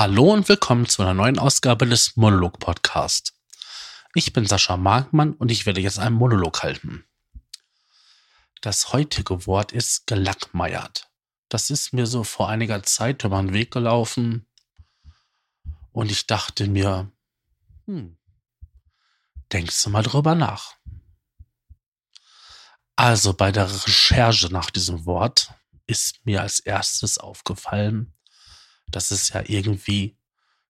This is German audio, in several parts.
Hallo und willkommen zu einer neuen Ausgabe des Monolog-Podcasts. Ich bin Sascha Markmann und ich werde jetzt einen Monolog halten. Das heutige Wort ist gelackmeiert. Das ist mir so vor einiger Zeit über den Weg gelaufen und ich dachte mir, denkst du mal drüber nach. Also bei der Recherche nach diesem Wort ist mir als erstes aufgefallen, dass es ja irgendwie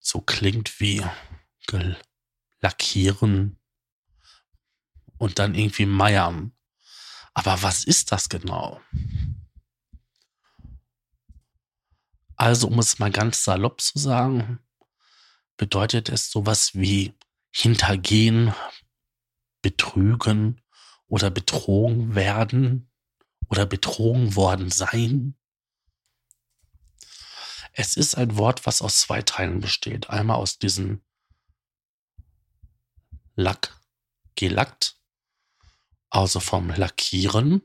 so klingt wie lackieren und dann irgendwie meiern. Aber was ist das genau? Also, um es mal ganz salopp zu sagen, bedeutet es sowas wie hintergehen, betrügen oder betrogen werden oder betrogen worden sein. Es ist ein Wort, was aus zwei Teilen besteht. Einmal aus diesem Lack, gelackt, also vom Lackieren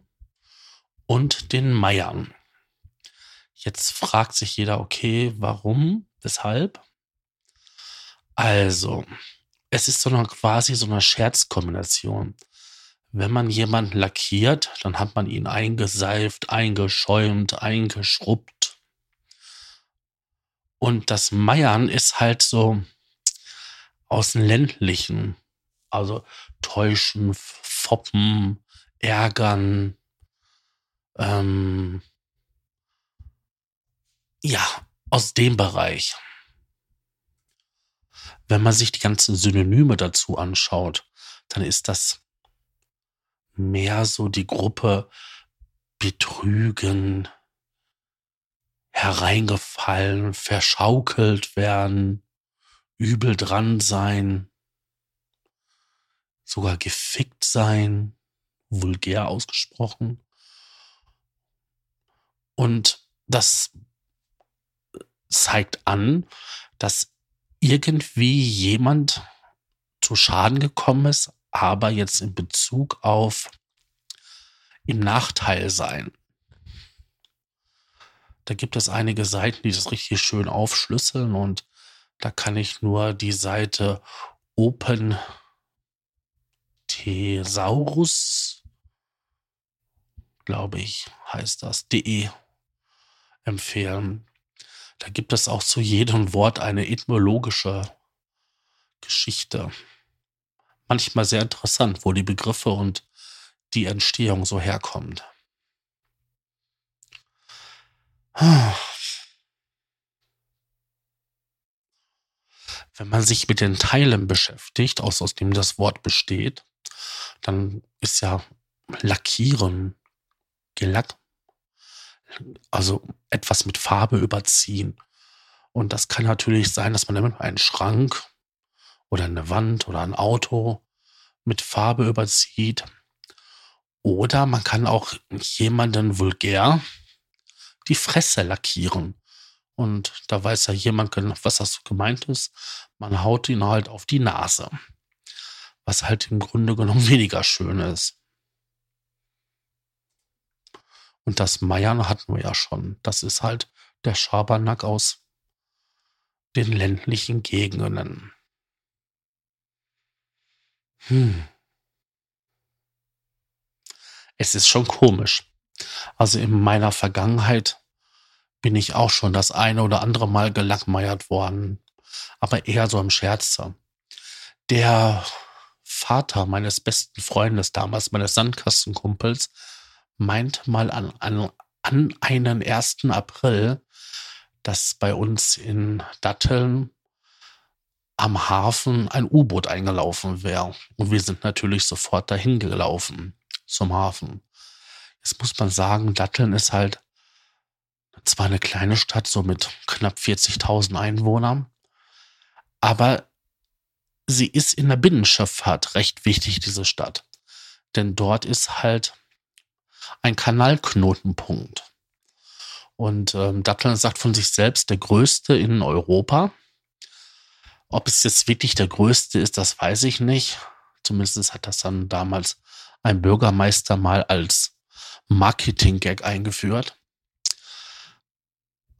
und den Meiern. Jetzt fragt sich jeder, okay, warum, weshalb? Also, es ist so eine, quasi so eine Scherzkombination. Wenn man jemanden lackiert, dann hat man ihn eingeseift, eingeschäumt, eingeschrubbt. Und das Meiern ist halt so aus dem Ländlichen. Also täuschen, foppen, ärgern. Aus dem Bereich. Wenn man sich die ganzen Synonyme dazu anschaut, dann ist das mehr so die Gruppe betrügen, hereingefallen, verschaukelt werden, übel dran sein, sogar gefickt sein, vulgär ausgesprochen. Und das zeigt an, dass irgendwie jemand zu Schaden gekommen ist, aber jetzt in Bezug auf im Nachteil sein. Da gibt es einige Seiten, die das richtig schön aufschlüsseln und da kann ich nur die Seite Open Thesaurus, glaube ich, heißt das, .de empfehlen. Da gibt es auch zu jedem Wort eine etymologische Geschichte. Manchmal sehr interessant, wo die Begriffe und die Entstehung so herkommt. Wenn man sich mit den Teilen beschäftigt, aus dem das Wort besteht, dann ist ja lackieren, gelackt, also etwas mit Farbe überziehen. Und das kann natürlich sein, dass man damit einen Schrank oder eine Wand oder ein Auto mit Farbe überzieht. Oder man kann auch jemanden vulgär die Fresse lackieren. Und da weiß ja jemand genau, was das gemeint ist. Man haut ihn halt auf die Nase. Was halt im Grunde genommen weniger schön ist. Und das Meiern hatten wir ja schon. Das ist halt der Schabernack aus den ländlichen Gegenden. Es ist schon komisch. Also in meiner Vergangenheit bin ich auch schon das eine oder andere Mal gelackmeiert worden, aber eher so im Scherze. Der Vater meines besten Freundes damals, meines Sandkastenkumpels, meinte mal an einen 1. April, dass bei uns in Datteln am Hafen ein U-Boot eingelaufen wäre. Und wir sind natürlich sofort dahin gelaufen zum Hafen. Jetzt muss man sagen, Datteln ist halt zwar eine kleine Stadt, so mit knapp 40.000 Einwohnern, aber sie ist in der Binnenschifffahrt recht wichtig, diese Stadt. Denn dort ist halt ein Kanalknotenpunkt. Und Datteln sagt von sich selbst, der größte in Europa. Ob es jetzt wirklich der größte ist, das weiß ich nicht. Zumindest hat das dann damals ein Bürgermeister mal als Marketing-Gag eingeführt.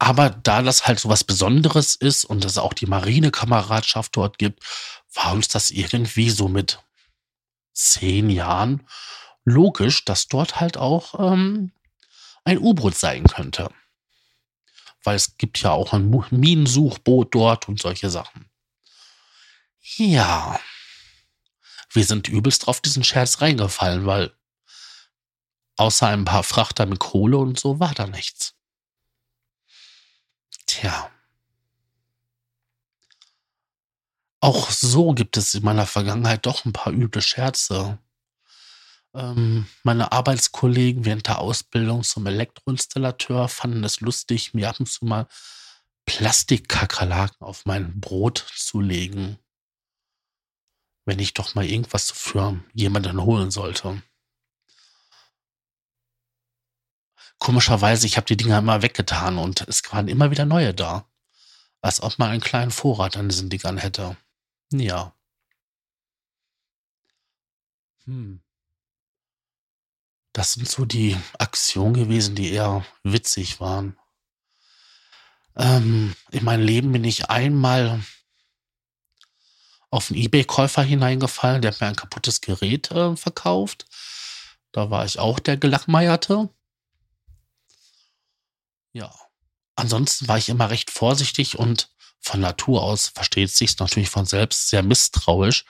Aber da das halt so was Besonderes ist und es auch die Marinekameradschaft dort gibt, war uns das irgendwie so mit 10 Jahren logisch, dass dort halt auch ein U-Boot sein könnte. Weil es gibt ja auch ein Minensuchboot dort und solche Sachen. Ja, wir sind übelst auf diesen Scherz reingefallen, weil außer ein paar Frachter mit Kohle und so war da nichts. Tja. Auch so gibt es in meiner Vergangenheit doch ein paar üble Scherze. Meine Arbeitskollegen während der Ausbildung zum Elektroinstallateur fanden es lustig, mir ab und zu mal Plastikkakerlaken auf mein Brot zu legen, wenn ich doch mal irgendwas für jemanden holen sollte. Komischerweise, ich habe die Dinger immer weggetan und es waren immer wieder neue da. Als ob man einen kleinen Vorrat an diesen Dingern hätte. Ja. Das sind so die Aktionen gewesen, die eher witzig waren. In meinem Leben bin ich einmal auf einen eBay-Käufer hineingefallen, der hat mir ein kaputtes Gerät verkauft. Da war ich auch der Gelackmeierte. Ja, ansonsten war ich immer recht vorsichtig und von Natur aus, versteht sich natürlich von selbst, sehr misstrauisch,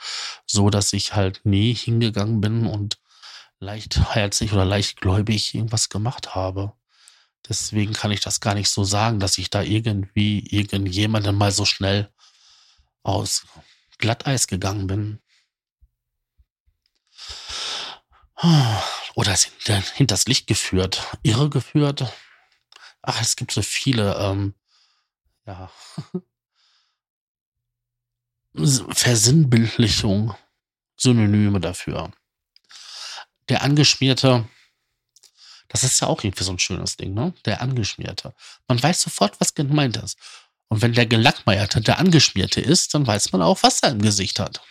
so dass ich halt nie hingegangen bin und leichtherzig oder leichtgläubig irgendwas gemacht habe. Deswegen kann ich das gar nicht so sagen, dass ich da irgendwie irgendjemanden mal so schnell aus Glatteis gegangen bin. Oder ist hinters Licht geführt, irre geführt. Ach, es gibt so viele ja, Versinnbildlichung, Synonyme dafür. Der Angeschmierte, das ist ja auch irgendwie so ein schönes Ding, ne? Der Angeschmierte. Man weiß sofort, was gemeint ist. Und wenn der Gelackmeierte der Angeschmierte ist, dann weiß man auch, was er im Gesicht hat.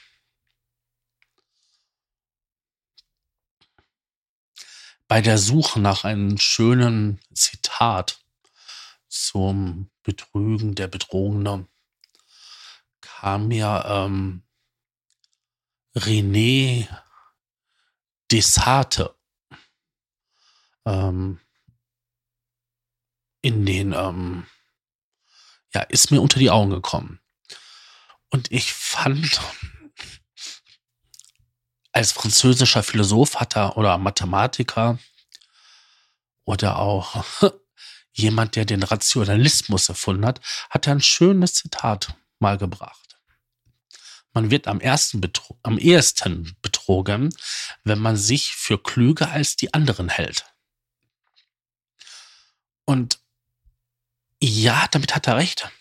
Bei der Suche nach einem schönen Zitat zum Betrügen, der Betrogene, kam mir René Descartes in den ja, ist mir unter die Augen gekommen. Und ich fand, als französischer Philosoph hat er, oder Mathematiker oder auch jemand, der den Rationalismus erfunden hat, hat er ein schönes Zitat mal gebracht. Man wird am ehesten betrogen, wenn man sich für klüger als die anderen hält. Und ja, damit hat er recht.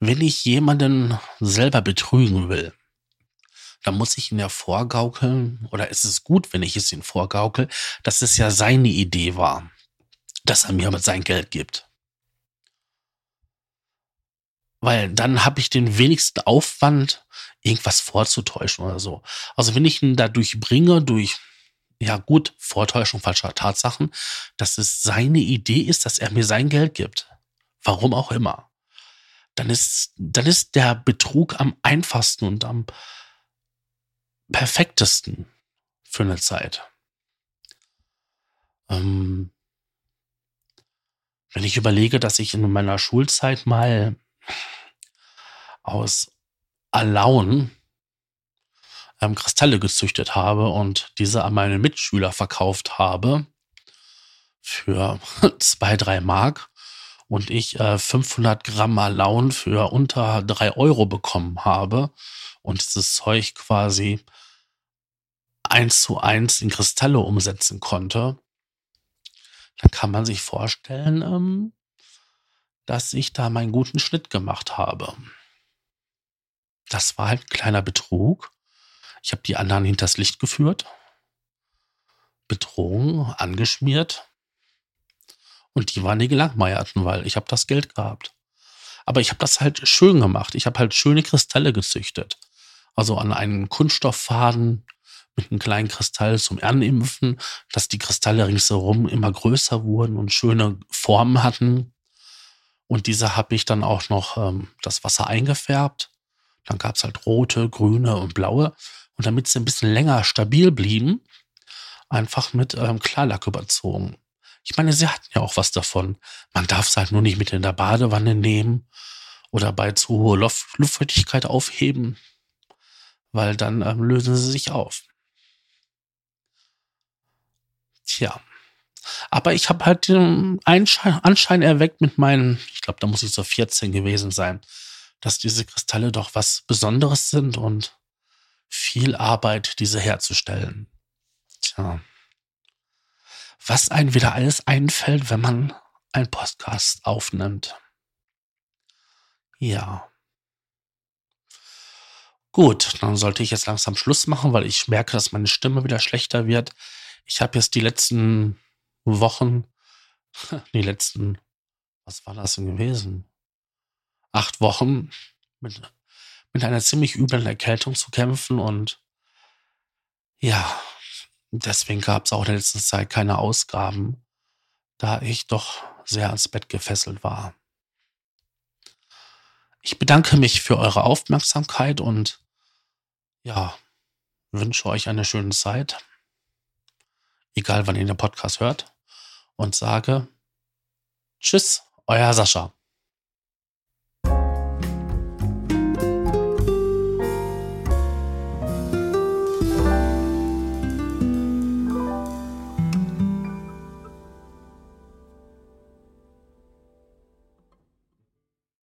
Wenn ich jemanden selber betrügen will, dann muss ich ihn ja vorgaukeln, oder es ist gut, wenn ich es ihm vorgaukel, dass es ja seine Idee war, dass er mir mit sein Geld gibt. Weil dann habe ich den wenigsten Aufwand, irgendwas vorzutäuschen oder so. Also wenn ich ihn dadurch bringe, durch, ja gut, Vortäuschung falscher Tatsachen, dass es seine Idee ist, dass er mir sein Geld gibt. Warum auch immer. Dann ist der Betrug am einfachsten und am perfektesten für eine Zeit. Wenn ich überlege, dass ich in meiner Schulzeit mal aus Alaun Kristalle gezüchtet habe und diese an meine Mitschüler verkauft habe für 2-3 Mark und ich 500 Gramm Alaun für unter 3 Euro bekommen habe und dieses Zeug quasi 1:1 in Kristalle umsetzen konnte, dann kann man sich vorstellen, dass ich da meinen guten Schnitt gemacht habe. Das war halt ein kleiner Betrug. Ich habe die anderen hinters Licht geführt, betrogen, angeschmiert und die waren die Gelackmeierten, weil ich habe das Geld gehabt. Aber ich habe das halt schön gemacht. Ich habe halt schöne Kristalle gezüchtet. Also an einem Kunststofffaden mit einem kleinen Kristall zum Animpfen, dass die Kristalle ringsherum immer größer wurden und schöne Formen hatten. Und diese habe ich dann auch noch das Wasser eingefärbt. Dann gab es halt rote, grüne und blaue. Und damit sie ein bisschen länger stabil blieben, einfach mit Klarlack überzogen. Ich meine, sie hatten ja auch was davon. Man darf es halt nur nicht mit in der Badewanne nehmen oder bei zu hoher Luftfeuchtigkeit aufheben, weil dann lösen sie sich auf. Tja, aber ich habe halt den Anschein erweckt mit meinen, ich glaube, da muss ich so 14 gewesen sein, dass diese Kristalle doch was Besonderes sind und viel Arbeit, diese herzustellen. Tja, was einem wieder alles einfällt, wenn man einen Podcast aufnimmt. Ja. Gut, dann sollte ich jetzt langsam Schluss machen, weil ich merke, dass meine Stimme wieder schlechter wird. Ich habe jetzt die letzten Wochen, 8 Wochen mit einer ziemlich üblen Erkältung zu kämpfen und ja, deswegen gab es auch in der letzten Zeit keine Ausgaben, da ich doch sehr ans Bett gefesselt war. Ich bedanke mich für eure Aufmerksamkeit und ja, wünsche euch eine schöne Zeit, egal wann ihr den Podcast hört, und sage Tschüss, euer Sascha.